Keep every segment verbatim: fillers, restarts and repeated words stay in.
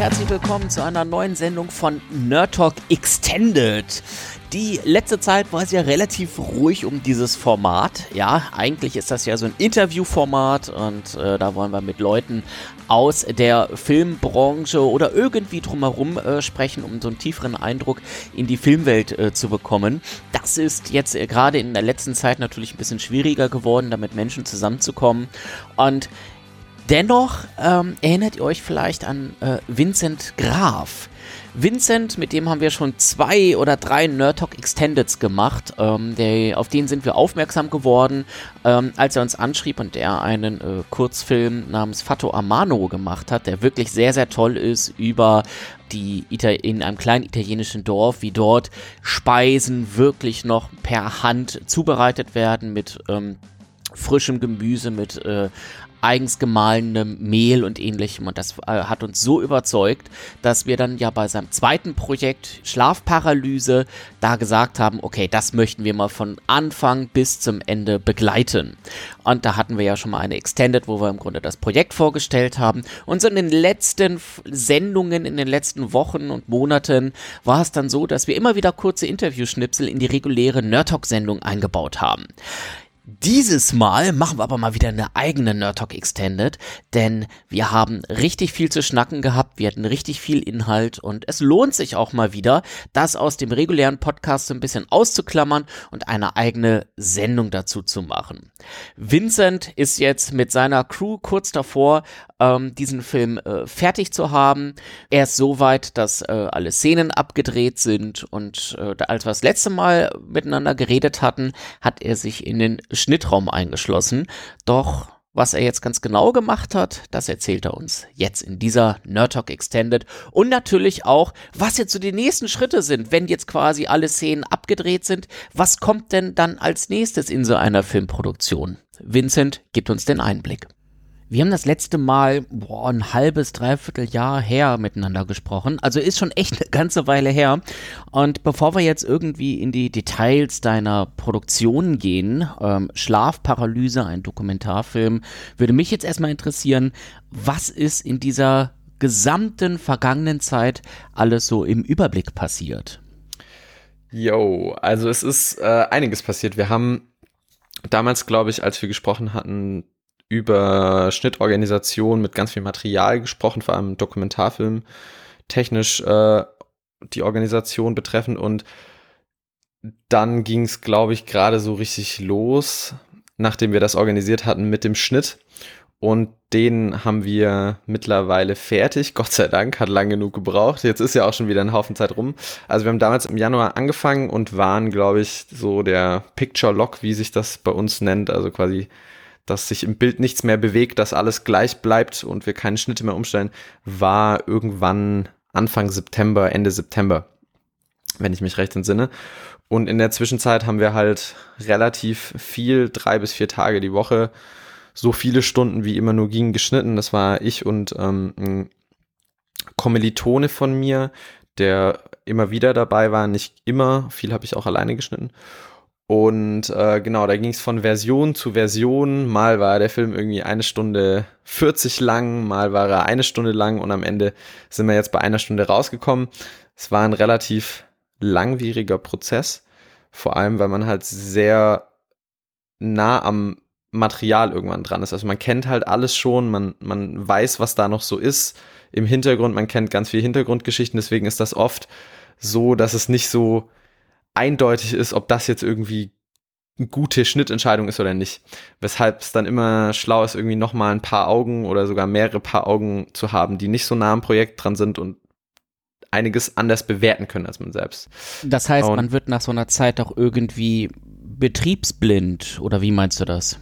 herzlich willkommen zu einer neuen Sendung von Nerdtalk Extended. Die letzte Zeit war es ja relativ ruhig um dieses Format. Ja, eigentlich ist das ja so ein Interviewformat und äh, da wollen wir mit Leuten aus der Filmbranche oder irgendwie drumherum äh, sprechen, um so einen tieferen Eindruck in die Filmwelt äh, zu bekommen. Das ist jetzt äh, gerade in der letzten Zeit natürlich ein bisschen schwieriger geworden, da mit Menschen zusammenzukommen. Und dennoch ähm, erinnert ihr euch vielleicht an äh, Vincent Graf. Vincent, mit dem haben wir schon zwei oder drei Nerdtalk Extendeds gemacht, ähm, der, auf den sind wir aufmerksam geworden, ähm, als er uns anschrieb und er einen äh, Kurzfilm namens Fatto a mano gemacht hat, der wirklich sehr, sehr toll ist über die Ita- in einem kleinen italienischen Dorf, wie dort Speisen wirklich noch per Hand zubereitet werden mit ähm, frischem Gemüse, mit äh, eigens gemahlenem Mehl und ähnlichem, und das äh, hat uns so überzeugt, dass wir dann ja bei seinem zweiten Projekt Schlafparalyse da gesagt haben, okay, das möchten wir mal von Anfang bis zum Ende begleiten. Und da hatten wir ja schon mal eine Extended, wo wir im Grunde das Projekt vorgestellt haben, und so in den letzten F- Sendungen, in den letzten Wochen und Monaten war es dann so, dass wir immer wieder kurze Interviewschnipsel in die reguläre Nerdtalk-Sendung eingebaut haben. Dieses Mal machen wir aber mal wieder eine eigene Nerdtalk Extended, denn wir haben richtig viel zu schnacken gehabt, wir hatten richtig viel Inhalt und es lohnt sich auch mal wieder, das aus dem regulären Podcast so ein bisschen auszuklammern und eine eigene Sendung dazu zu machen. Vincent ist jetzt mit seiner Crew kurz davor, ähm, diesen Film äh, fertig zu haben. Er ist soweit, dass äh, alle Szenen abgedreht sind, und äh, als wir das letzte Mal miteinander geredet hatten, hat er sich in den Schnittraum eingeschlossen. Doch was er jetzt ganz genau gemacht hat, das erzählt er uns jetzt in dieser Nerdtalk Extended, und natürlich auch, was jetzt so die nächsten Schritte sind, wenn jetzt quasi alle Szenen abgedreht sind. Was kommt denn dann als nächstes in so einer Filmproduktion? Vincent gibt uns den Einblick. Wir haben das letzte Mal boah, ein halbes, dreiviertel Jahr her miteinander gesprochen. Also ist schon echt eine ganze Weile her. Und bevor wir jetzt irgendwie in die Details deiner Produktion gehen, ähm, Schlafparalyse, ein Dokumentarfilm, würde mich jetzt erstmal interessieren, was ist in dieser gesamten vergangenen Zeit alles so im Überblick passiert? Jo, also es ist äh, einiges passiert. Wir haben damals, glaube ich, als wir gesprochen hatten, über Schnittorganisation mit ganz viel Material gesprochen, vor allem Dokumentarfilm technisch äh, die Organisation betreffend, und dann ging es, glaube ich, gerade so richtig los, nachdem wir das organisiert hatten mit dem Schnitt, und den haben wir mittlerweile fertig, Gott sei Dank, hat lang genug gebraucht, jetzt ist ja auch schon wieder ein Haufen Zeit rum. Also wir haben damals im Januar angefangen und waren, glaube ich, so der Picture-Lock, wie sich das bei uns nennt, also quasi dass sich im Bild nichts mehr bewegt, dass alles gleich bleibt und wir keine Schnitte mehr umstellen, war irgendwann Anfang September, Ende September, wenn ich mich recht entsinne. Und in der Zwischenzeit haben wir halt relativ viel, drei bis vier Tage die Woche, so viele Stunden wie immer nur ging, geschnitten. Das war ich und ähm, ein Kommilitone von mir, der immer wieder dabei war, nicht immer, viel habe ich auch alleine geschnitten. Und äh, genau, da ging es von Version zu Version. Mal war der Film irgendwie eine Stunde vierzig lang, mal war er eine Stunde lang, und am Ende sind wir jetzt bei einer Stunde rausgekommen. Es war ein relativ langwieriger Prozess, vor allem, weil man halt sehr nah am Material irgendwann dran ist. Also man kennt halt alles schon, man, man weiß, was da noch so ist im Hintergrund, man kennt ganz viel Hintergrundgeschichten, deswegen ist das oft so, dass es nicht so eindeutig ist, ob das jetzt irgendwie eine gute Schnittentscheidung ist oder nicht. Weshalb es dann immer schlau ist, irgendwie nochmal ein paar Augen oder sogar mehrere paar Augen zu haben, die nicht so nah am Projekt dran sind und einiges anders bewerten können als man selbst. Das heißt, und man wird nach so einer Zeit auch irgendwie betriebsblind, oder wie meinst du das?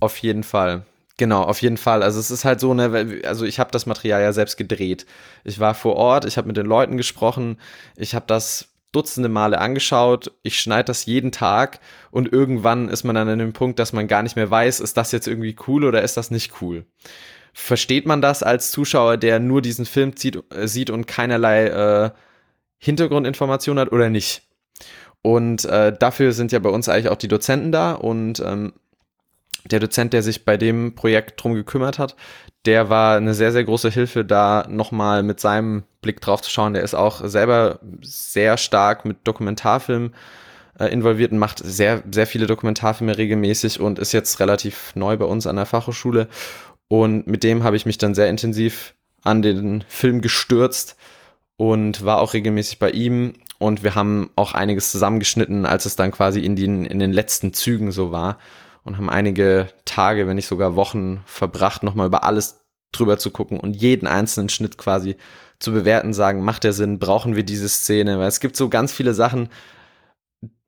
Auf jeden Fall. Genau, auf jeden Fall. Also es ist halt so, ne, also ich habe das Material ja selbst gedreht. Ich war vor Ort, ich habe mit den Leuten gesprochen, ich habe das Dutzende Male angeschaut, ich schneide das jeden Tag, und irgendwann ist man dann an dem Punkt, dass man gar nicht mehr weiß, ist das jetzt irgendwie cool oder ist das nicht cool? Versteht man das als Zuschauer, der nur diesen Film zieht, äh, sieht und keinerlei äh, Hintergrundinformation hat, oder nicht? Und äh, dafür sind ja bei uns eigentlich auch die Dozenten da, und ähm, der Dozent, der sich bei dem Projekt drum gekümmert hat, der war eine sehr, sehr große Hilfe, da nochmal mit seinem Blick drauf zu schauen. Der ist auch selber sehr stark mit Dokumentarfilmen äh, involviert und macht sehr, sehr viele Dokumentarfilme regelmäßig und ist jetzt relativ neu bei uns an der Fachhochschule. Und mit dem habe ich mich dann sehr intensiv an den Film gestürzt und war auch regelmäßig bei ihm. Und wir haben auch einiges zusammengeschnitten, als es dann quasi in den, in den letzten Zügen so war. Und haben einige Tage, wenn nicht sogar Wochen verbracht, nochmal über alles drüber zu gucken und jeden einzelnen Schnitt quasi zu bewerten, sagen, macht der Sinn, brauchen wir diese Szene? Weil es gibt so ganz viele Sachen,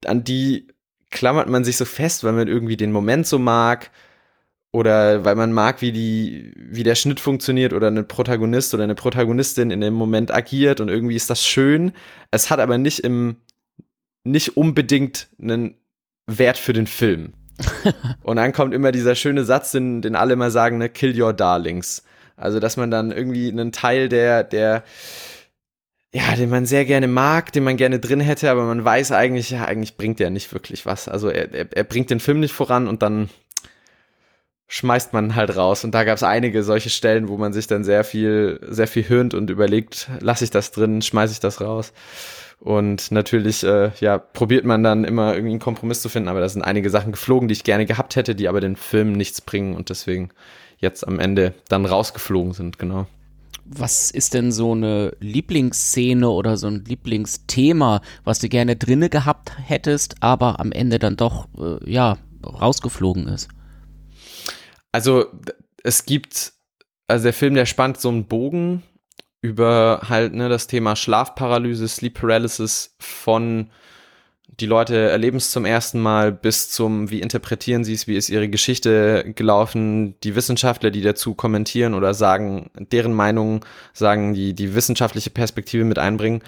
an die klammert man sich so fest, weil man irgendwie den Moment so mag oder weil man mag, wie die, wie der Schnitt funktioniert oder ein Protagonist oder eine Protagonistin in dem Moment agiert und irgendwie ist das schön. Es hat aber nicht im, nicht unbedingt einen Wert für den Film. Und dann kommt immer dieser schöne Satz, den, den alle immer sagen, ne, kill your darlings. Also, dass man dann irgendwie einen Teil der, der, ja, den man sehr gerne mag, den man gerne drin hätte, aber man weiß eigentlich, ja, eigentlich bringt er nicht wirklich was. Also, er, er, er bringt den Film nicht voran und dann schmeißt man halt raus. Und da gab es einige solche Stellen, wo man sich dann sehr viel, sehr viel hirnt und überlegt, lasse ich das drin, schmeiße ich das raus. Und natürlich, äh, ja, probiert man dann immer irgendwie einen Kompromiss zu finden, aber da sind einige Sachen geflogen, die ich gerne gehabt hätte, die aber den Film nichts bringen und deswegen jetzt am Ende dann rausgeflogen sind, genau. Was ist denn so eine Lieblingsszene oder so ein Lieblingsthema, was du gerne drinne gehabt hättest, aber am Ende dann doch, äh, ja, rausgeflogen ist? Also, es gibt, also der Film, der spannt so einen Bogen über halt, ne, das Thema Schlafparalyse, Sleep Paralysis, von die Leute erleben es zum ersten Mal bis zum, wie interpretieren sie es, wie ist ihre Geschichte gelaufen, die Wissenschaftler, die dazu kommentieren oder sagen, deren Meinung sagen, die die wissenschaftliche Perspektive mit einbringen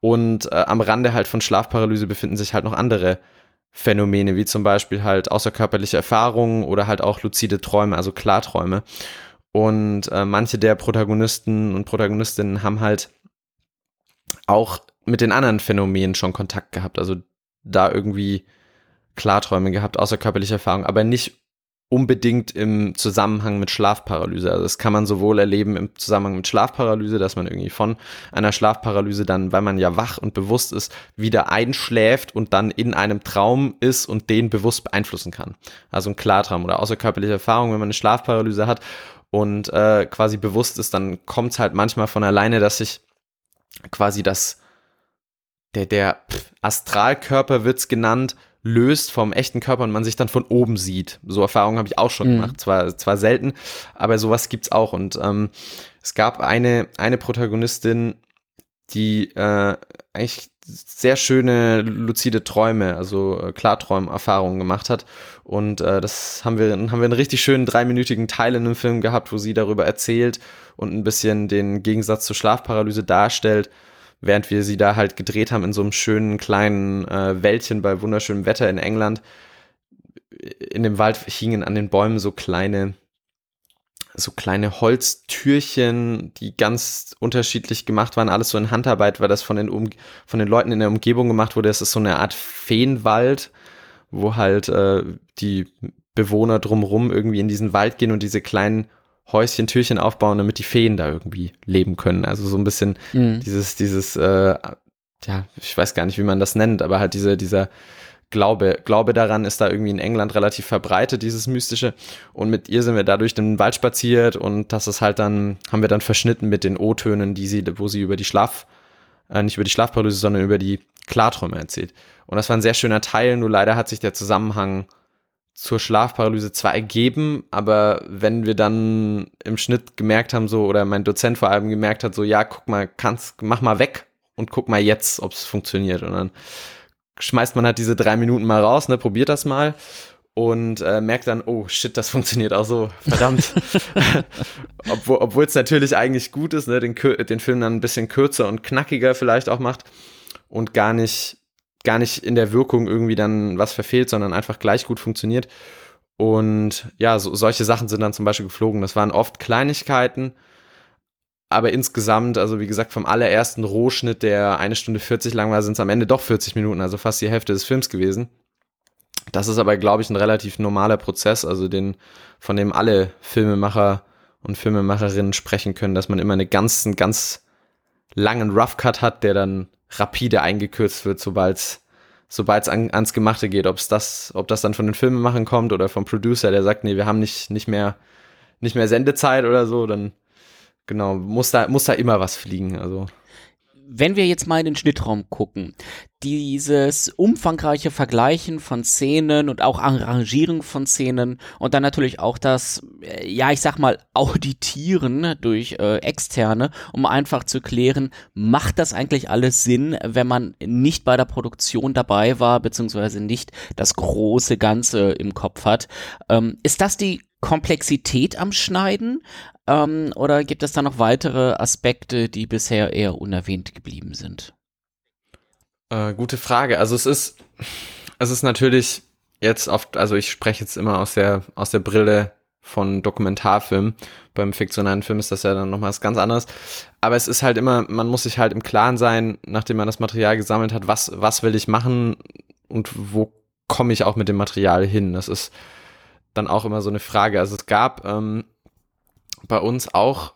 und äh, am Rande halt von Schlafparalyse befinden sich halt noch andere Phänomene, wie zum Beispiel halt außerkörperliche Erfahrungen oder halt auch luzide Träume, also Klarträume. Und äh, manche der Protagonisten und Protagonistinnen haben halt auch mit den anderen Phänomenen schon Kontakt gehabt. Also da irgendwie Klarträume gehabt, außerkörperliche Erfahrungen, aber nicht unbedingt im Zusammenhang mit Schlafparalyse. Also das kann man sowohl erleben im Zusammenhang mit Schlafparalyse, dass man irgendwie von einer Schlafparalyse dann, weil man ja wach und bewusst ist, wieder einschläft und dann in einem Traum ist und den bewusst beeinflussen kann. Also ein Klartraum oder außerkörperliche Erfahrung, wenn man eine Schlafparalyse hat und äh, quasi bewusst ist, dann kommt es halt manchmal von alleine, dass sich quasi das, der, der Astralkörper wird es genannt, löst vom echten Körper und man sich dann von oben sieht. So Erfahrungen habe ich auch schon mhm. gemacht, zwar, zwar selten, aber sowas gibt's auch. Und ähm, es gab eine, eine Protagonistin, die äh, eigentlich sehr schöne luzide Träume, also äh, Klarträumerfahrungen gemacht hat und äh, das haben wir, haben wir einen richtig schönen dreiminütigen Teil in dem Film gehabt, wo sie darüber erzählt und ein bisschen den Gegensatz zur Schlafparalyse darstellt, während wir sie da halt gedreht haben in so einem schönen kleinen äh, Wäldchen bei wunderschönem Wetter in England. In dem Wald hingen an den Bäumen so kleine so kleine Holztürchen, die ganz unterschiedlich gemacht waren, alles so in Handarbeit, weil das von den, um- von den Leuten in der Umgebung gemacht wurde. Es ist so eine Art Feenwald, wo halt äh, die Bewohner drumherum irgendwie in diesen Wald gehen und diese kleinen Häuschen, Türchen aufbauen, damit die Feen da irgendwie leben können. Also so ein bisschen mhm. dieses, dieses, äh, ja, ich weiß gar nicht, wie man das nennt, aber halt diese, dieser Glaube, Glaube daran ist da irgendwie in England relativ verbreitet, dieses Mystische. Und mit ihr sind wir da durch den Wald spaziert und das ist halt dann, haben wir dann verschnitten mit den O-Tönen, die sie, wo sie über die Schlaf, äh, nicht über die Schlafparalyse, sondern über die Klarträume erzählt. Und das war ein sehr schöner Teil, nur leider hat sich der Zusammenhang zur Schlafparalyse zwar ergeben, aber wenn wir dann im Schnitt gemerkt haben, so, oder mein Dozent vor allem gemerkt hat, so, ja, guck mal, kannst, mach mal weg und guck mal jetzt, ob es funktioniert. Und dann schmeißt man halt diese drei Minuten mal raus, ne, probiert das mal und äh, merkt dann, oh shit, das funktioniert auch so, verdammt. Obwohl es natürlich eigentlich gut ist, ne, den, den Film dann ein bisschen kürzer und knackiger vielleicht auch macht und gar nicht, gar nicht in der Wirkung irgendwie dann was verfehlt, sondern einfach gleich gut funktioniert. Und ja, so, solche Sachen sind dann zum Beispiel geflogen. Das waren oft Kleinigkeiten, aber insgesamt, also wie gesagt, vom allerersten Rohschnitt, der eine Stunde vierzig lang war, sind es am Ende doch vierzig Minuten, also fast die Hälfte des Films gewesen. Das ist aber, glaube ich, ein relativ normaler Prozess, also den, von dem alle Filmemacher und Filmemacherinnen sprechen können, dass man immer einen ganz, ganz langen Rough-Cut hat, der dann rapide eingekürzt wird, sobald es sobald's an, ans Gemachte geht. Ob's das, ob das dann von den Filmemachern kommt oder vom Producer, der sagt, nee, wir haben nicht, nicht, mehr, nicht mehr Sendezeit oder so, dann genau, muss da, muss da immer was fliegen. Also. Wenn wir jetzt mal in den Schnittraum gucken, dieses umfangreiche Vergleichen von Szenen und auch Arrangieren von Szenen und dann natürlich auch das, ja, ich sag mal, Auditieren durch äh, Externe, um einfach zu klären, macht das eigentlich alles Sinn, wenn man nicht bei der Produktion dabei war, beziehungsweise nicht das große Ganze im Kopf hat. Ähm, ist das die Komplexität am Schneiden? Ähm, oder gibt es da noch weitere Aspekte, die bisher eher unerwähnt geblieben sind? Äh, gute Frage. Also es ist, es ist natürlich jetzt oft, also ich spreche jetzt immer aus der, aus der Brille von Dokumentarfilm. Beim fiktionalen Film ist das ja dann nochmal was ganz anderes. Aber es ist halt immer, man muss sich halt im Klaren sein, nachdem man das Material gesammelt hat, was, was will ich machen und wo komme ich auch mit dem Material hin? Das ist dann auch immer so eine Frage. Also es gab, ähm, bei uns auch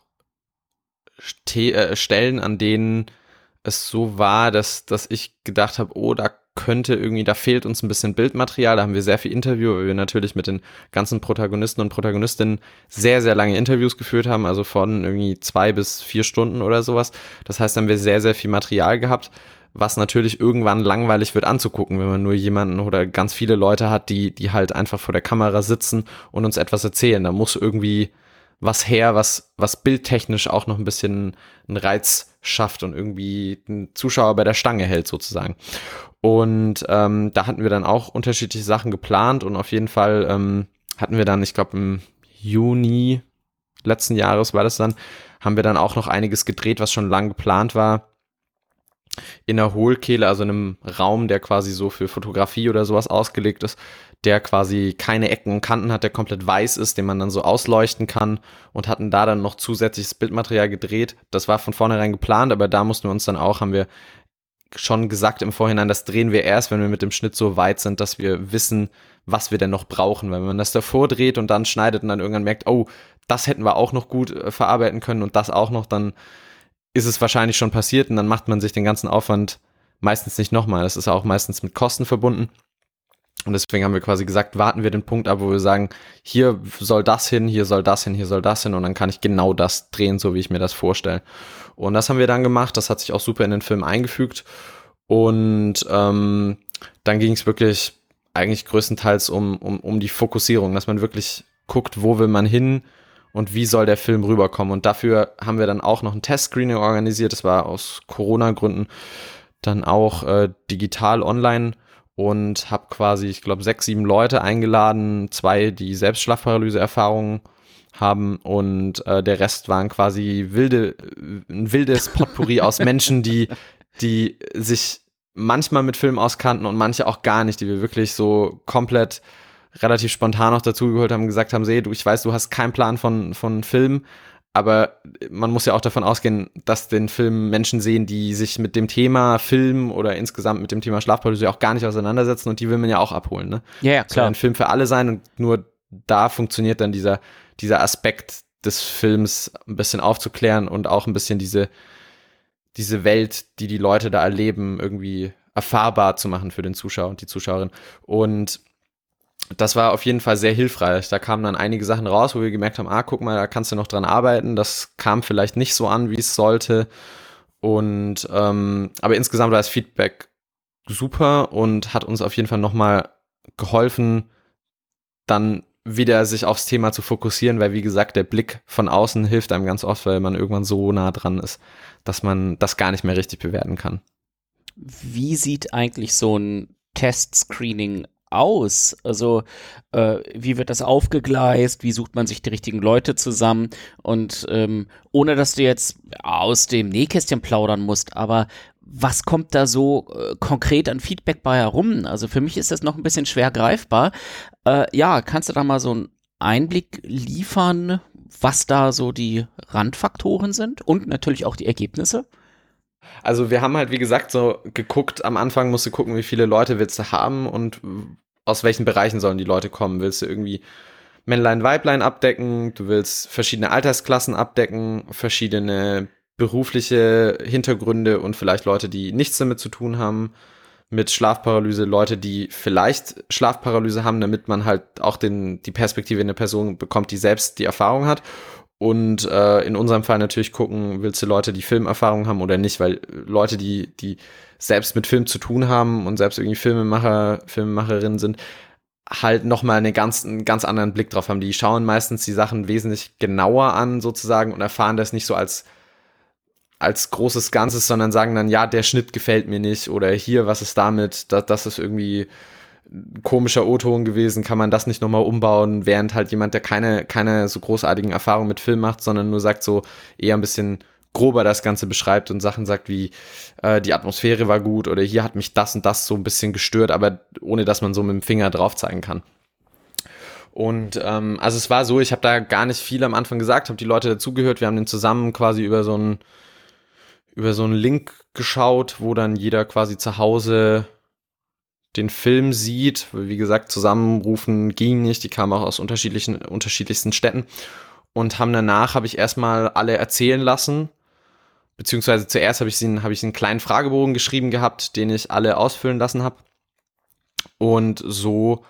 Ste- äh, Stellen, an denen es so war, dass, dass ich gedacht habe, oh, da könnte irgendwie, da fehlt uns ein bisschen Bildmaterial, da haben wir sehr viel Interview, weil wir natürlich mit den ganzen Protagonisten und Protagonistinnen sehr, sehr lange Interviews geführt haben, also von irgendwie zwei bis vier Stunden oder sowas. Das heißt, da haben wir sehr, sehr viel Material gehabt, was natürlich irgendwann langweilig wird anzugucken, wenn man nur jemanden oder ganz viele Leute hat, die, die halt einfach vor der Kamera sitzen und uns etwas erzählen. Da muss irgendwie was her, was, was bildtechnisch auch noch ein bisschen einen Reiz schafft und irgendwie den Zuschauer bei der Stange hält sozusagen. Und ähm, da hatten wir dann auch unterschiedliche Sachen geplant und auf jeden Fall ähm, hatten wir dann, ich glaube im Juni letzten Jahres war das dann, haben wir dann auch noch einiges gedreht, was schon lang geplant war, in einer Hohlkehle, also in einem Raum, der quasi so für Fotografie oder sowas ausgelegt ist, der quasi keine Ecken und Kanten hat, der komplett weiß ist, den man dann so ausleuchten kann, und hatten da dann noch zusätzliches Bildmaterial gedreht. Das war von vornherein geplant, aber da mussten wir uns dann auch, haben wir schon gesagt im Vorhinein, das drehen wir erst, wenn wir mit dem Schnitt so weit sind, dass wir wissen, was wir denn noch brauchen. Weil wenn man das davor dreht und dann schneidet und dann irgendwann merkt, oh, das hätten wir auch noch gut äh, verarbeiten können und das auch noch, dann ist es wahrscheinlich schon passiert und dann macht man sich den ganzen Aufwand meistens nicht nochmal. Das ist auch meistens mit Kosten verbunden. Und deswegen haben wir quasi gesagt, warten wir den Punkt ab, wo wir sagen, hier soll das hin, hier soll das hin, hier soll das hin und dann kann ich genau das drehen, so wie ich mir das vorstelle. Und das haben wir dann gemacht, das hat sich auch super in den Film eingefügt und ähm, dann ging es wirklich eigentlich größtenteils um, um, um die Fokussierung, dass man wirklich guckt, wo will man hin und wie soll der Film rüberkommen. Und dafür haben wir dann auch noch ein Testscreening organisiert, das war aus Corona-Gründen dann auch äh, digital online. Und habe quasi, ich glaube, sechs, sieben Leute eingeladen, zwei, die selbst Schlafparalyse-Erfahrungen haben und äh, der Rest waren quasi wilde, ein wildes Potpourri aus Menschen, die, die sich manchmal mit Filmen auskannten und manche auch gar nicht, die wir wirklich so komplett relativ spontan noch dazugeholt haben, gesagt haben, seh, du, ich weiß, du hast keinen Plan von, von Film, aber man muss ja auch davon ausgehen, dass den Film Menschen sehen, die sich mit dem Thema Film oder insgesamt mit dem Thema Schlafparalyse auch gar nicht auseinandersetzen und die will man ja auch abholen, ne? Ja, ja, klar. Soll ein Film für alle sein und nur da funktioniert dann dieser, dieser Aspekt des Films ein bisschen aufzuklären und auch ein bisschen diese, diese Welt, die die Leute da erleben, irgendwie erfahrbar zu machen für den Zuschauer und die Zuschauerin. Und das war auf jeden Fall sehr hilfreich. Da kamen dann einige Sachen raus, wo wir gemerkt haben, ah, guck mal, da kannst du noch dran arbeiten. Das kam vielleicht nicht so an, wie es sollte. Und ähm, aber insgesamt war das Feedback super und hat uns auf jeden Fall nochmal geholfen, dann wieder sich aufs Thema zu fokussieren, weil wie gesagt, der Blick von außen hilft einem ganz oft, weil man irgendwann so nah dran ist, dass man das gar nicht mehr richtig bewerten kann. Wie sieht eigentlich so ein Testscreening aus? aus? Also äh, wie wird das aufgegleist? Wie sucht man sich die richtigen Leute zusammen? Und ähm, ohne, dass du jetzt aus dem Nähkästchen plaudern musst, aber was kommt da so äh, konkret an Feedback bei herum? Also für mich ist das noch ein bisschen schwer greifbar. Äh, ja, kannst du da mal so einen Einblick liefern, was da so die Randfaktoren sind und natürlich auch die Ergebnisse? Also wir haben halt, wie gesagt, so geguckt, am Anfang musst du gucken, wie viele Leute willst du haben und aus welchen Bereichen sollen die Leute kommen. Willst du irgendwie Männlein, Weiblein abdecken, du willst verschiedene Altersklassen abdecken, verschiedene berufliche Hintergründe und vielleicht Leute, die nichts damit zu tun haben, mit Schlafparalyse, Leute, die vielleicht Schlafparalyse haben, damit man halt auch den, die Perspektive in der Person bekommt, die selbst die Erfahrung hat. Und äh, in unserem Fall natürlich gucken, willst du Leute, die Filmerfahrung haben oder nicht, weil Leute, die die selbst mit Film zu tun haben und selbst irgendwie Filmemacher, Filmemacherinnen sind, halt nochmal einen ganz, einen ganz anderen Blick drauf haben. Die schauen meistens die Sachen wesentlich genauer an sozusagen und erfahren das nicht so als, als großes Ganzes, sondern sagen dann, ja, der Schnitt gefällt mir nicht oder hier, was ist damit, das, das ist irgendwie komischer O-Ton gewesen, kann man das nicht nochmal umbauen, während halt jemand, der keine, keine so großartigen Erfahrungen mit Film macht, sondern nur sagt, so eher ein bisschen grober das Ganze beschreibt und Sachen sagt wie, äh, die Atmosphäre war gut oder hier hat mich das und das so ein bisschen gestört, aber ohne, dass man so mit dem Finger drauf zeigen kann. Und ähm, also es war so, ich habe da gar nicht viel am Anfang gesagt, habe die Leute dazugehört, wir haben den zusammen quasi über so einen über so einen Link geschaut, wo dann jeder quasi zu Hause den Film sieht. Wie gesagt, zusammenrufen ging nicht, die kamen auch aus unterschiedlichen, unterschiedlichsten Städten und haben danach, habe ich erstmal alle erzählen lassen, beziehungsweise zuerst habe ich, hab ich einen kleinen Fragebogen geschrieben gehabt, den ich alle ausfüllen lassen habe und so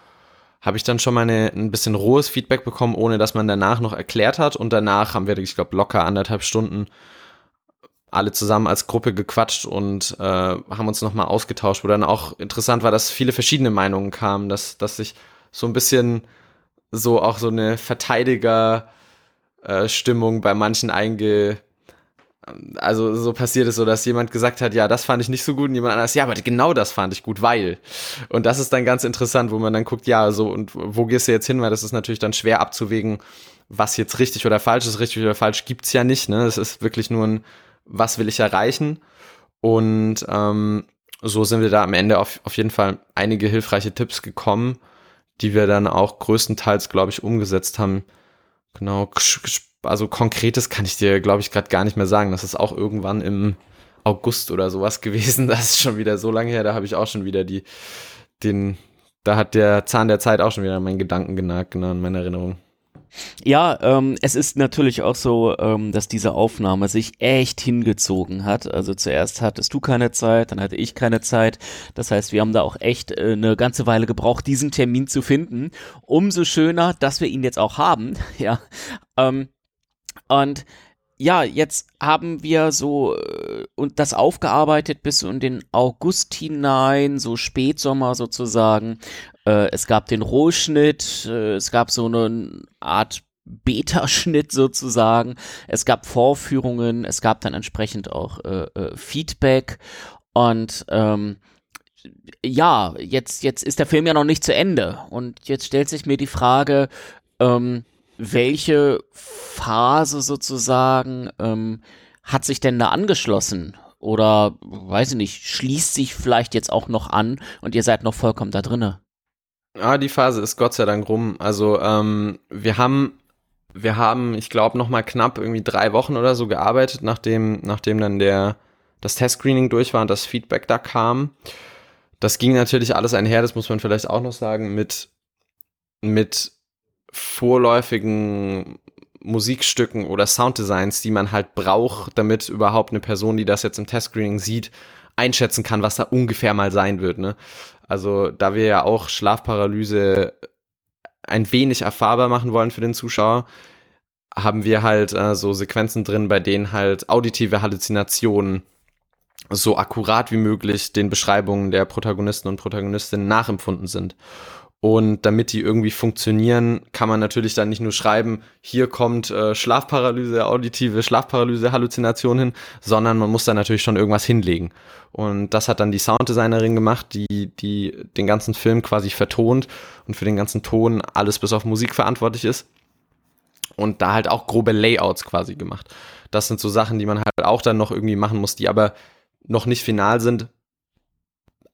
habe ich dann schon mal eine, ein bisschen rohes Feedback bekommen, ohne dass man danach noch erklärt hat und danach haben wir, ich glaube, locker anderthalb Stunden alle zusammen als Gruppe gequatscht und äh, haben uns nochmal ausgetauscht, wo dann auch interessant war, dass viele verschiedene Meinungen kamen, dass, dass sich so ein bisschen so auch so eine Verteidiger-Stimmung äh, bei manchen einge... Also so passiert es so, dass jemand gesagt hat, ja, das fand ich nicht so gut und jemand anderes, ja, aber genau das fand ich gut, weil... Und das ist dann ganz interessant, wo man dann guckt, ja, so, und wo gehst du jetzt hin? Weil das ist natürlich dann schwer abzuwägen, was jetzt richtig oder falsch ist. Richtig oder falsch gibt's ja nicht, ne? Es ist wirklich nur ein was will ich erreichen? Und ähm, so sind wir da am Ende auf, auf jeden Fall einige hilfreiche Tipps gekommen, die wir dann auch größtenteils, glaube ich, umgesetzt haben. Genau, also Konkretes kann ich dir, glaube ich, gerade gar nicht mehr sagen. Das ist auch irgendwann im August oder sowas gewesen. Das ist schon wieder so lange her, da habe ich auch schon wieder die, den, da hat der Zahn der Zeit auch schon wieder an meinen Gedanken genagt, genau, in meiner Erinnerung. Ja, ähm, es ist natürlich auch so, ähm, dass diese Aufnahme sich echt hingezogen hat. Also zuerst hattest du keine Zeit, dann hatte ich keine Zeit. Das heißt, wir haben da auch echt äh, eine ganze Weile gebraucht, diesen Termin zu finden. Umso schöner, dass wir ihn jetzt auch haben. Ja, ähm, und ja, jetzt haben wir so äh, und das aufgearbeitet bis in den August hinein, so Spätsommer sozusagen. Äh, es gab den Rohschnitt, äh, es gab so eine Art Beta-Schnitt sozusagen, es gab Vorführungen, es gab dann entsprechend auch äh, äh, Feedback und ähm, ja, jetzt, jetzt ist der Film ja noch nicht zu Ende und jetzt stellt sich mir die Frage, ähm, welche Phase sozusagen ähm, hat sich denn da angeschlossen? Oder, weiß ich nicht, schließt sich vielleicht jetzt auch noch an und ihr seid noch vollkommen da drinne? Ah, die Phase ist Gott sei Dank rum. Also ähm, wir haben, wir haben, ich glaube, noch mal knapp irgendwie drei Wochen oder so gearbeitet, nachdem, nachdem dann der das Testscreening durch war und das Feedback da kam. Das ging natürlich alles einher, das muss man vielleicht auch noch sagen, mit mit vorläufigen Musikstücken oder Sounddesigns, die man halt braucht, damit überhaupt eine Person, die das jetzt im Testscreening sieht, einschätzen kann, was da ungefähr mal sein wird, ne? Also da wir ja auch Schlafparalyse ein wenig erfahrbar machen wollen für den Zuschauer, haben wir halt äh, so Sequenzen drin, bei denen halt auditive Halluzinationen so akkurat wie möglich den Beschreibungen der Protagonisten und Protagonistinnen nachempfunden sind. Und damit die irgendwie funktionieren, kann man natürlich dann nicht nur schreiben, hier kommt äh, Schlafparalyse, auditive Schlafparalyse, Halluzination hin, sondern man muss da natürlich schon irgendwas hinlegen. Und das hat dann die Sounddesignerin gemacht, die, die den ganzen Film quasi vertont und für den ganzen Ton alles bis auf Musik verantwortlich ist. Und da halt auch grobe Layouts quasi gemacht. Das sind so Sachen, die man halt auch dann noch irgendwie machen muss, die aber noch nicht final sind,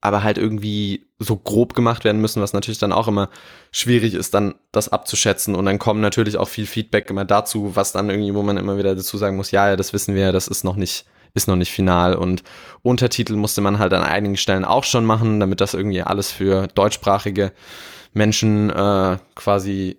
aber halt irgendwie so grob gemacht werden müssen, was natürlich dann auch immer schwierig ist, dann das abzuschätzen. Und dann kommen natürlich auch viel Feedback immer dazu, was dann irgendwie, wo man immer wieder dazu sagen muss, ja, ja, das wissen wir, das ist noch nicht, ist noch nicht final. Und Untertitel musste man halt an einigen Stellen auch schon machen, damit das irgendwie alles für deutschsprachige Menschen äh, quasi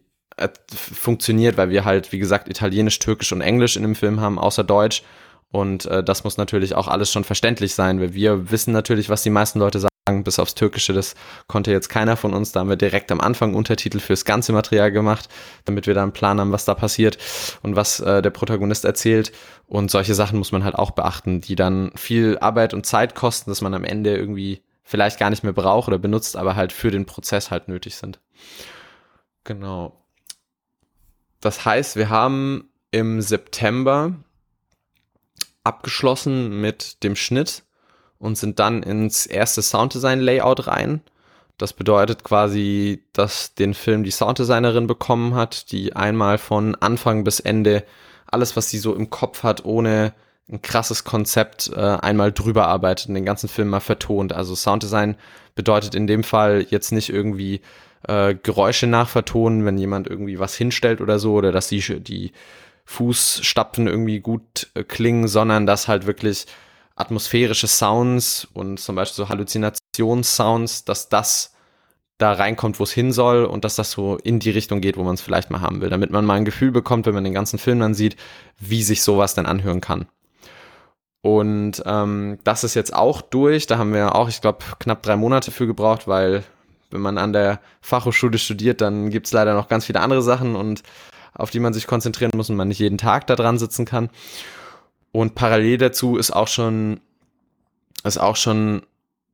funktioniert, weil wir halt, wie gesagt, Italienisch, Türkisch und Englisch in dem Film haben, außer Deutsch. Und äh, das muss natürlich auch alles schon verständlich sein, weil wir wissen natürlich, was die meisten Leute sagen, bis aufs Türkische. Das konnte jetzt keiner von uns. Da haben wir direkt am Anfang Untertitel fürs ganze Material gemacht, damit wir da einen Plan haben, was da passiert und was äh, der Protagonist erzählt. Und solche Sachen muss man halt auch beachten, die dann viel Arbeit und Zeit kosten, dass man am Ende irgendwie vielleicht gar nicht mehr braucht oder benutzt, aber halt für den Prozess halt nötig sind. Genau. Das heißt, wir haben im September abgeschlossen mit dem Schnitt und sind dann ins erste Sounddesign-Layout rein. Das bedeutet quasi, dass den Film die Sounddesignerin bekommen hat, die einmal von Anfang bis Ende alles, was sie so im Kopf hat, ohne ein krasses Konzept äh, einmal drüber arbeitet und den ganzen Film mal vertont. Also Sounddesign bedeutet in dem Fall jetzt nicht irgendwie äh, Geräusche nachvertonen, wenn jemand irgendwie was hinstellt oder so, oder dass die, die Fußstapfen irgendwie gut äh, klingen, sondern dass halt wirklich atmosphärische Sounds und zum Beispiel so Halluzinationssounds, dass das da reinkommt, wo es hin soll und dass das so in die Richtung geht, wo man es vielleicht mal haben will, damit man mal ein Gefühl bekommt, wenn man den ganzen Film dann sieht, wie sich sowas dann anhören kann. Und ähm, das ist jetzt auch durch. Da haben wir auch, ich glaube, knapp drei Monate für gebraucht, weil wenn man an der Fachhochschule studiert, dann gibt es leider noch ganz viele andere Sachen, und auf die man sich konzentrieren muss und man nicht jeden Tag da dran sitzen kann. Und parallel dazu ist auch schon, ist auch schon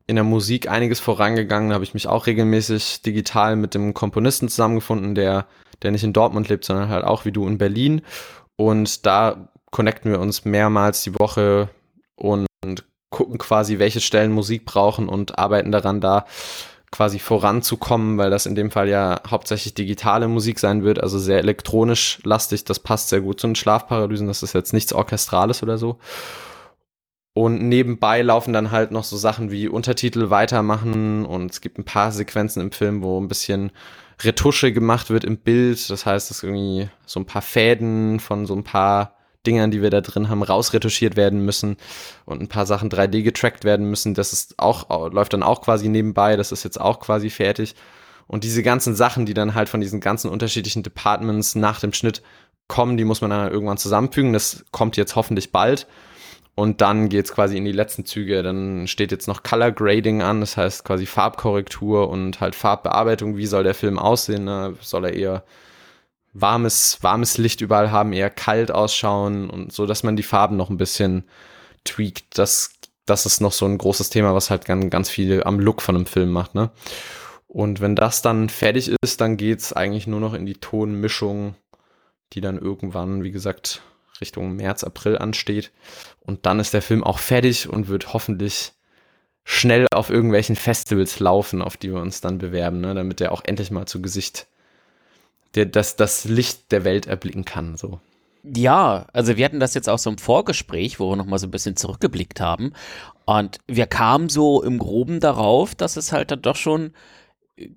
in der Musik einiges vorangegangen. Da habe ich mich auch regelmäßig digital mit dem Komponisten zusammengefunden, der, der nicht in Dortmund lebt, sondern halt auch wie du in Berlin. Und da connecten wir uns mehrmals die Woche und gucken quasi, welche Stellen Musik brauchen und arbeiten daran, da quasi voranzukommen, weil das in dem Fall ja hauptsächlich digitale Musik sein wird, also sehr elektronisch lastig. Das passt sehr gut zu den Schlafparalysen, das ist jetzt nichts Orchestrales oder so. Und nebenbei laufen dann halt noch so Sachen wie Untertitel weitermachen, und es gibt ein paar Sequenzen im Film, wo ein bisschen Retusche gemacht wird im Bild, das heißt, dass irgendwie so ein paar Fäden von so ein paar Dingern, die wir da drin haben, rausretuschiert werden müssen und ein paar Sachen drei D getrackt werden müssen. Das ist auch, läuft dann auch quasi nebenbei, das ist jetzt auch quasi fertig. Und diese ganzen Sachen, die dann halt von diesen ganzen unterschiedlichen Departments nach dem Schnitt kommen, die muss man dann irgendwann zusammenfügen. Das kommt jetzt hoffentlich bald. Und dann geht's quasi in die letzten Züge. Dann steht jetzt noch Color Grading an, das heißt quasi Farbkorrektur und halt Farbbearbeitung. Wie soll der Film aussehen? Ne? Soll er eher warmes, warmes Licht überall haben, eher kalt ausschauen und so, dass man die Farben noch ein bisschen tweakt. Das, das ist noch so ein großes Thema, was halt ganz, ganz viel am Look von einem Film macht, ne? Und wenn das dann fertig ist, dann geht's eigentlich nur noch in die Tonmischung, die dann irgendwann, wie gesagt, Richtung März, April ansteht. Und dann ist der Film auch fertig und wird hoffentlich schnell auf irgendwelchen Festivals laufen, auf die wir uns dann bewerben, ne? Damit der auch endlich mal zu Gesicht Der, das, das Licht der Welt erblicken kann, so. Ja, also wir hatten das jetzt auch so im Vorgespräch, wo wir nochmal so ein bisschen zurückgeblickt haben, und wir kamen so im Groben darauf, dass es halt dann doch schon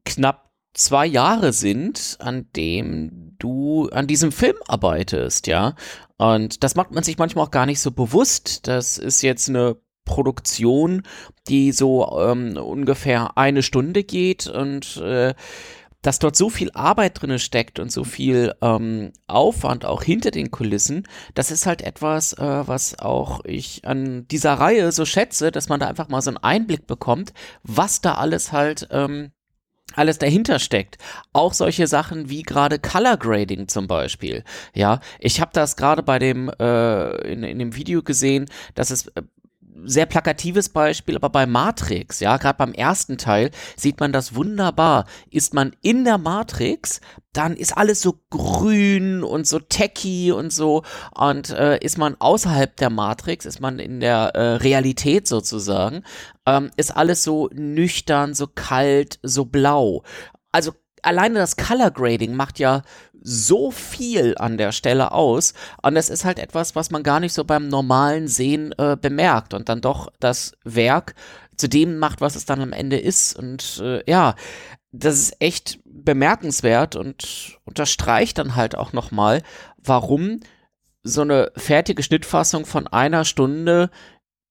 knapp zwei Jahre sind, an dem du an diesem Film arbeitest, ja, und das macht man sich manchmal auch gar nicht so bewusst. Das ist jetzt eine Produktion, die so ähm, ungefähr eine Stunde geht, und äh, dass dort so viel Arbeit drin steckt und so viel ähm, Aufwand auch hinter den Kulissen, das ist halt etwas, äh, was auch ich an dieser Reihe so schätze, dass man da einfach mal so einen Einblick bekommt, was da alles halt ähm, alles dahinter steckt. Auch solche Sachen wie gerade Color Grading zum Beispiel. Ja, ich habe das gerade bei dem äh, in, in dem Video gesehen, dass es äh, sehr plakatives Beispiel, aber bei Matrix, ja, gerade beim ersten Teil sieht man das wunderbar. Ist man in der Matrix, dann ist alles so grün und so techy und so, und äh, ist man außerhalb der Matrix, ist man in der äh, Realität sozusagen, ähm, ist alles so nüchtern, so kalt, so blau. Also alleine das Color Grading macht ja so viel an der Stelle aus, und das ist halt etwas, was man gar nicht so beim normalen Sehen äh, bemerkt und dann doch das Werk zu dem macht, was es dann am Ende ist, und äh, ja, das ist echt bemerkenswert und unterstreicht dann halt auch nochmal, warum so eine fertige Schnittfassung von einer Stunde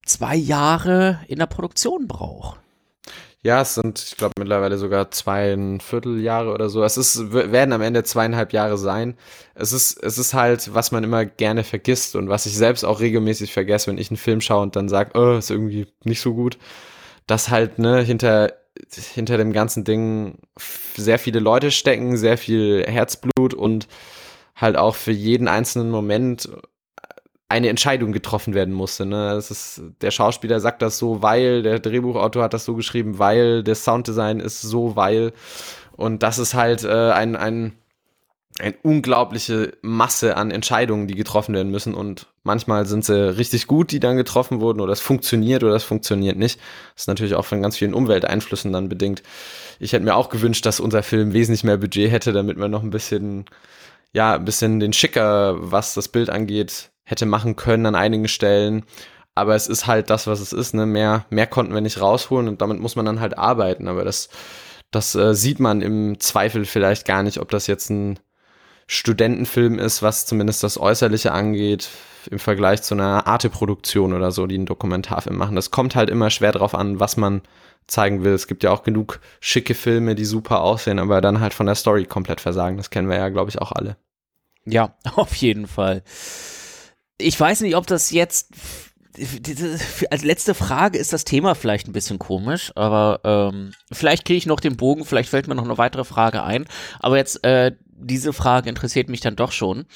zwei Jahre in der Produktion braucht. Ja, es sind, ich glaube, mittlerweile sogar zweieinviertel Jahre oder so. Es ist, werden am Ende zweieinhalb Jahre sein. Es ist, es ist halt, was man immer gerne vergisst und was ich selbst auch regelmäßig vergesse, wenn ich einen Film schaue und dann sage, oh, ist irgendwie nicht so gut, dass halt, ne, hinter, hinter dem ganzen Ding sehr viele Leute stecken, sehr viel Herzblut und halt auch für jeden einzelnen Moment eine Entscheidung getroffen werden musste. Ne? Das ist, der Schauspieler sagt das so, weil, der Drehbuchautor hat das so geschrieben, weil, das Sounddesign ist so, weil. Und das ist halt äh, ein, ein, eine unglaubliche Masse an Entscheidungen, die getroffen werden müssen. Und manchmal sind sie richtig gut, die dann getroffen wurden, oder es funktioniert oder es funktioniert nicht. Das ist natürlich auch von ganz vielen Umwelteinflüssen dann bedingt. Ich hätte mir auch gewünscht, dass unser Film wesentlich mehr Budget hätte, damit man noch ein bisschen, ja, ein bisschen den Schicker, was das Bild angeht, hätte machen können an einigen Stellen, aber es ist halt das, was es ist, ne? Mehr, mehr konnten wir nicht rausholen und damit muss man dann halt arbeiten, aber das, das äh, sieht man im Zweifel vielleicht gar nicht, ob das jetzt ein Studentenfilm ist, was zumindest das Äußerliche angeht, im Vergleich zu einer Arte-Produktion oder so, die einen Dokumentarfilm machen. Das kommt halt immer schwer drauf an, was man zeigen will. Es gibt ja auch genug schicke Filme, die super aussehen, aber dann halt von der Story komplett versagen. Das kennen wir ja, glaube ich, auch alle. Ja, auf jeden Fall. Ich weiß nicht, ob das jetzt, als letzte Frage ist das Thema vielleicht ein bisschen komisch, aber ähm, vielleicht kriege ich noch den Bogen, vielleicht fällt mir noch eine weitere Frage ein, aber jetzt, äh, diese Frage interessiert mich dann doch schon.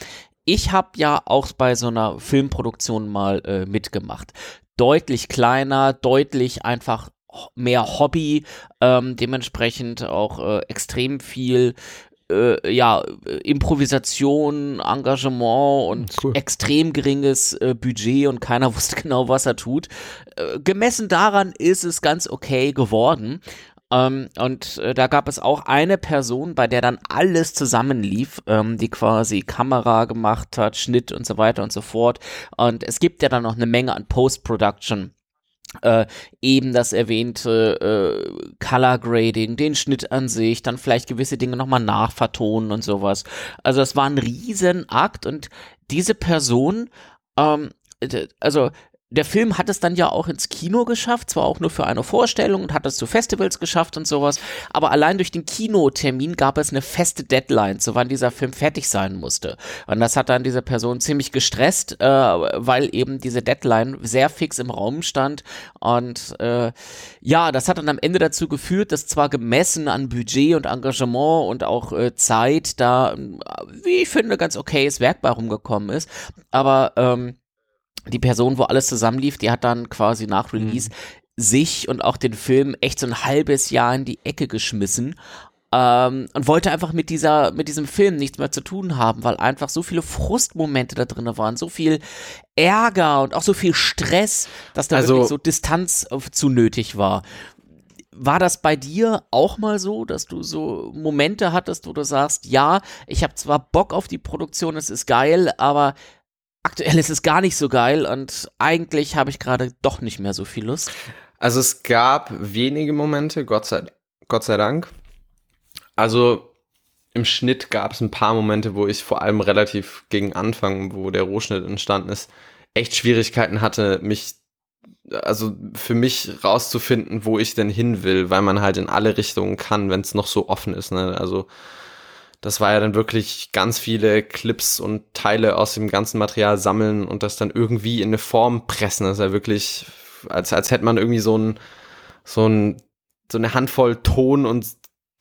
Ich habe ja auch bei so einer Filmproduktion mal äh, mitgemacht, deutlich kleiner, deutlich einfach mehr Hobby, ähm, dementsprechend auch äh, extrem viel Äh, ja, Improvisation, Engagement und cool. Extrem geringes äh, Budget und keiner wusste genau, was er tut. Äh, gemessen daran ist es ganz okay geworden. Ähm, und äh, da gab es auch eine Person, bei der dann alles zusammenlief, ähm, die quasi Kamera gemacht hat, Schnitt und so weiter und so fort. Und es gibt ja dann noch eine Menge an Post-Production. Äh, eben das erwähnte äh, Color Grading, den Schnitt an sich, dann vielleicht gewisse Dinge nochmal nachvertonen und sowas. Also das war ein Riesenakt und diese Person, ähm, d- also der Film hat es dann ja auch ins Kino geschafft, zwar auch nur für eine Vorstellung und hat es zu Festivals geschafft und sowas, aber allein durch den Kinotermin gab es eine feste Deadline, zu wann dieser Film fertig sein musste. Und das hat dann diese Person ziemlich gestresst, äh, weil eben diese Deadline sehr fix im Raum stand. Und äh, ja, das hat dann am Ende dazu geführt, dass zwar gemessen an Budget und Engagement und auch äh, Zeit da, wie ich finde, ganz okayes Werk bei rumgekommen ist, aber ähm, die Person, wo alles zusammenlief, die hat dann quasi nach Release mhm. sich und auch den Film echt so ein halbes Jahr in die Ecke geschmissen ähm, und wollte einfach mit dieser, mit diesem Film nichts mehr zu tun haben, weil einfach so viele Frustmomente da drin waren, so viel Ärger und auch so viel Stress, dass da also, wirklich so Distanz zu nötig war. War das bei dir auch mal so, dass du so Momente hattest, wo du sagst, ja, ich habe zwar Bock auf die Produktion, es ist geil, aber aktuell ist es gar nicht so geil und eigentlich habe ich gerade doch nicht mehr so viel Lust. Also es gab wenige Momente, Gott sei, Gott sei Dank. Also im Schnitt gab es ein paar Momente, wo ich vor allem relativ gegen Anfang, wo der Rohschnitt entstanden ist, echt Schwierigkeiten hatte, mich, also für mich rauszufinden, wo ich denn hin will, weil man halt in alle Richtungen kann, wenn es noch so offen ist, ne? Also das war ja dann wirklich ganz viele Clips und Teile aus dem ganzen Material sammeln und das dann irgendwie in eine Form pressen. Das ist ja wirklich, als, als hätte man irgendwie so ein, so ein, so eine Handvoll Ton und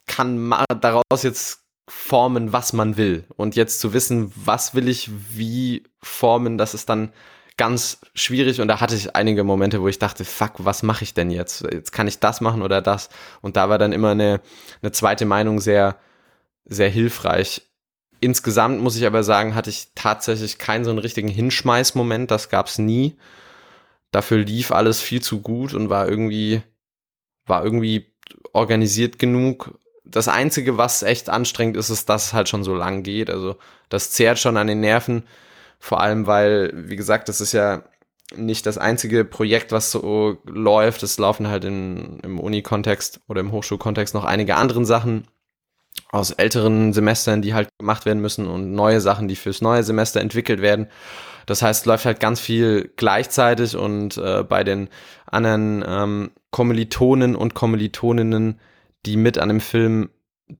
kann ma- daraus jetzt formen, was man will. Und jetzt zu wissen, was will ich wie formen, das ist dann ganz schwierig. Und da hatte ich einige Momente, wo ich dachte, fuck, was mache ich denn jetzt? Jetzt kann ich das machen oder das. Und da war dann immer eine, eine zweite Meinung sehr, sehr hilfreich. Insgesamt muss ich aber sagen, hatte ich tatsächlich keinen so einen richtigen Hinschmeißmoment, das gab's nie. Dafür lief alles viel zu gut und war irgendwie, war irgendwie organisiert genug. Das Einzige, was echt anstrengend ist, ist, dass es halt schon so lang geht. Also das zehrt schon an den Nerven, vor allem weil, wie gesagt, das ist ja nicht das einzige Projekt, was so läuft. Es laufen halt in, im Uni-Kontext oder im Hochschulkontext noch einige anderen Sachen. aus älteren Semestern, die halt gemacht werden müssen, und neue Sachen, die fürs neue Semester entwickelt werden. Das heißt, es läuft halt ganz viel gleichzeitig, und äh, bei den anderen ähm, Kommilitonen und Kommilitoninnen, die mit an dem Film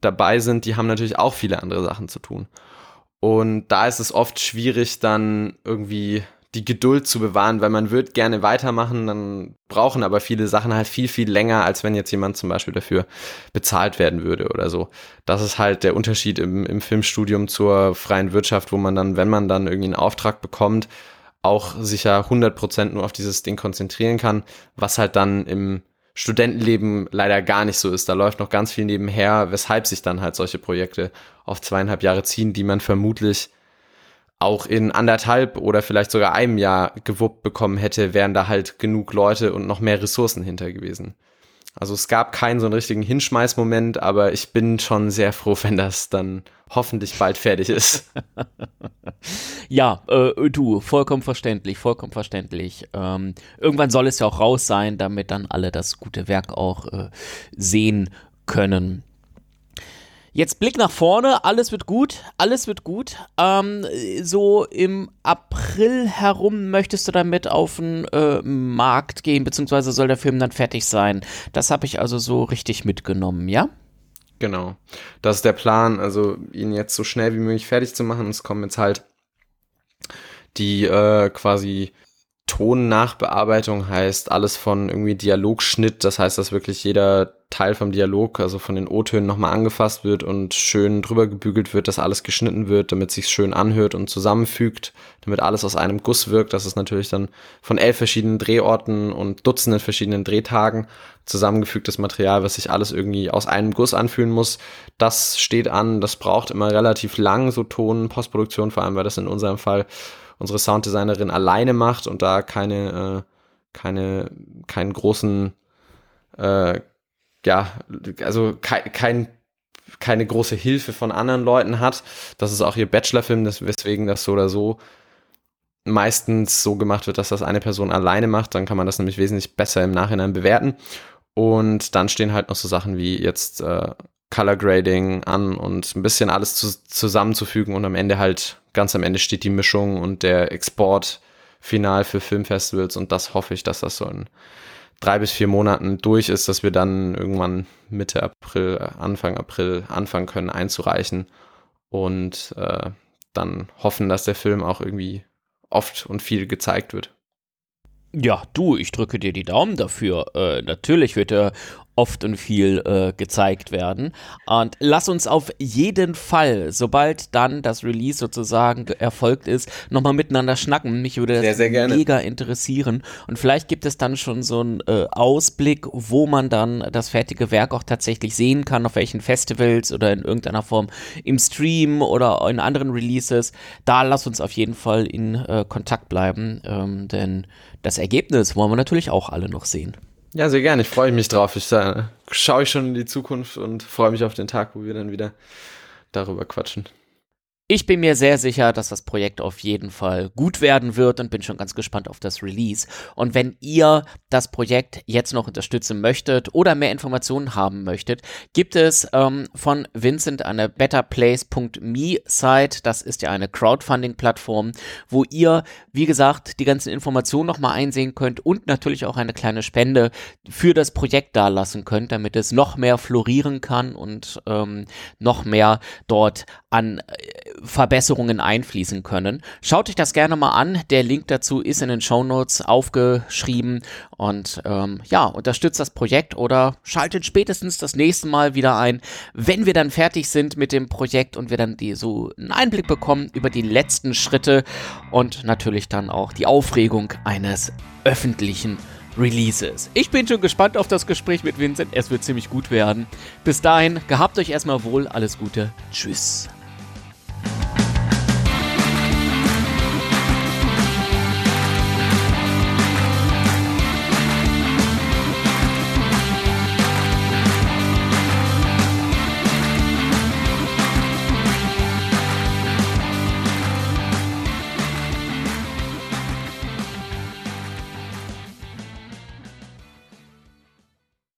dabei sind, die haben natürlich auch viele andere Sachen zu tun. Und da ist es oft schwierig, dann irgendwie die Geduld zu bewahren, weil man wird gerne weitermachen, dann brauchen aber viele Sachen halt viel, viel länger, als wenn jetzt jemand zum Beispiel dafür bezahlt werden würde oder so. Das ist halt der Unterschied im, im Filmstudium zur freien Wirtschaft, wo man dann, wenn man dann irgendwie einen Auftrag bekommt, auch sicher hundert Prozent nur auf dieses Ding konzentrieren kann, was halt dann im Studentenleben leider gar nicht so ist. Da läuft noch ganz viel nebenher, weshalb sich dann halt solche Projekte auf zweieinhalb Jahre ziehen, die man vermutlich auch in anderthalb oder vielleicht sogar einem Jahr gewuppt bekommen hätte, wären da halt genug Leute und noch mehr Ressourcen hinter gewesen. Also es gab keinen so einen richtigen Hinschmeißmoment, aber ich bin schon sehr froh, wenn das dann hoffentlich bald fertig ist. Ja, äh, du, vollkommen verständlich, vollkommen verständlich. Ähm, irgendwann soll es ja auch raus sein, damit dann alle das gute Werk auch äh, sehen können. Jetzt Blick nach vorne, alles wird gut, alles wird gut. Ähm, so im April herum möchtest du damit auf den äh, Markt gehen, beziehungsweise soll der Film dann fertig sein. Das habe ich also so richtig mitgenommen, ja? Genau, das ist der Plan, also ihn jetzt so schnell wie möglich fertig zu machen. Es kommen jetzt halt die äh, quasi Tonnachbearbeitung, heißt alles von irgendwie Dialogschnitt, das heißt, dass wirklich jeder Teil vom Dialog, also von den O-Tönen nochmal angefasst wird und schön drüber gebügelt wird, dass alles geschnitten wird, damit es sich schön anhört und zusammenfügt, damit alles aus einem Guss wirkt. Das ist natürlich dann von elf verschiedenen Drehorten und Dutzenden verschiedenen Drehtagen zusammengefügtes Material, was sich alles irgendwie aus einem Guss anfühlen muss. Das steht an, das braucht immer relativ lang, so Ton, Postproduktion, vor allem, weil das in unserem Fall unsere Sounddesignerin alleine macht und da keine, äh, keine, keinen großen, äh, ja, also ke- kein, keine große Hilfe von anderen Leuten hat. Das ist auch ihr Bachelorfilm, das, weswegen das so oder so meistens so gemacht wird, dass das eine Person alleine macht. Dann kann man das nämlich wesentlich besser im Nachhinein bewerten. Und dann stehen halt noch so Sachen wie jetzt äh, Color Grading an und ein bisschen alles zu, zusammenzufügen und am Ende halt, ganz am Ende steht die Mischung und der Export final für Filmfestivals, und das hoffe ich, dass das so in drei bis vier Monaten durch ist, dass wir dann irgendwann Mitte April, Anfang April anfangen können einzureichen und äh, dann hoffen, dass der Film auch irgendwie oft und viel gezeigt wird. Ja, du, ich drücke dir die Daumen dafür. Äh, natürlich wird er oft und viel äh, gezeigt werden. Und lass uns auf jeden Fall, sobald dann das Release sozusagen erfolgt ist, nochmal miteinander schnacken. Mich würde das sehr, sehr gerne. Mega interessieren. Und vielleicht gibt es dann schon so einen äh, Ausblick, wo man dann das fertige Werk auch tatsächlich sehen kann, auf welchen Festivals oder in irgendeiner Form im Stream oder in anderen Releases. Da lass uns auf jeden Fall in äh, Kontakt bleiben, ähm, denn das Ergebnis wollen wir natürlich auch alle noch sehen. Ja, sehr gerne. Ich freue mich drauf. Ich äh, schaue ich schon in die Zukunft und freue mich auf den Tag, wo wir dann wieder darüber quatschen. Ich bin mir sehr sicher, dass das Projekt auf jeden Fall gut werden wird und bin schon ganz gespannt auf das Release. Und wenn ihr das Projekt jetzt noch unterstützen möchtet oder mehr Informationen haben möchtet, gibt es ähm, von Vincent eine betterplace Punkt me Seite. Das ist ja eine Crowdfunding-Plattform, wo ihr, wie gesagt, die ganzen Informationen nochmal einsehen könnt und natürlich auch eine kleine Spende für das Projekt dalassen könnt, damit es noch mehr florieren kann und ähm, noch mehr dort an äh, Verbesserungen einfließen können. Schaut euch das gerne mal an. Der Link dazu ist in den Shownotes aufgeschrieben. Und ähm, ja, unterstützt das Projekt oder schaltet spätestens das nächste Mal wieder ein, wenn wir dann fertig sind mit dem Projekt und wir dann die, so einen Einblick bekommen über die letzten Schritte und natürlich dann auch die Aufregung eines öffentlichen Releases. Ich bin schon gespannt auf das Gespräch mit Vincent. Es wird ziemlich gut werden. Bis dahin, gehabt euch erstmal wohl. Alles Gute. Tschüss.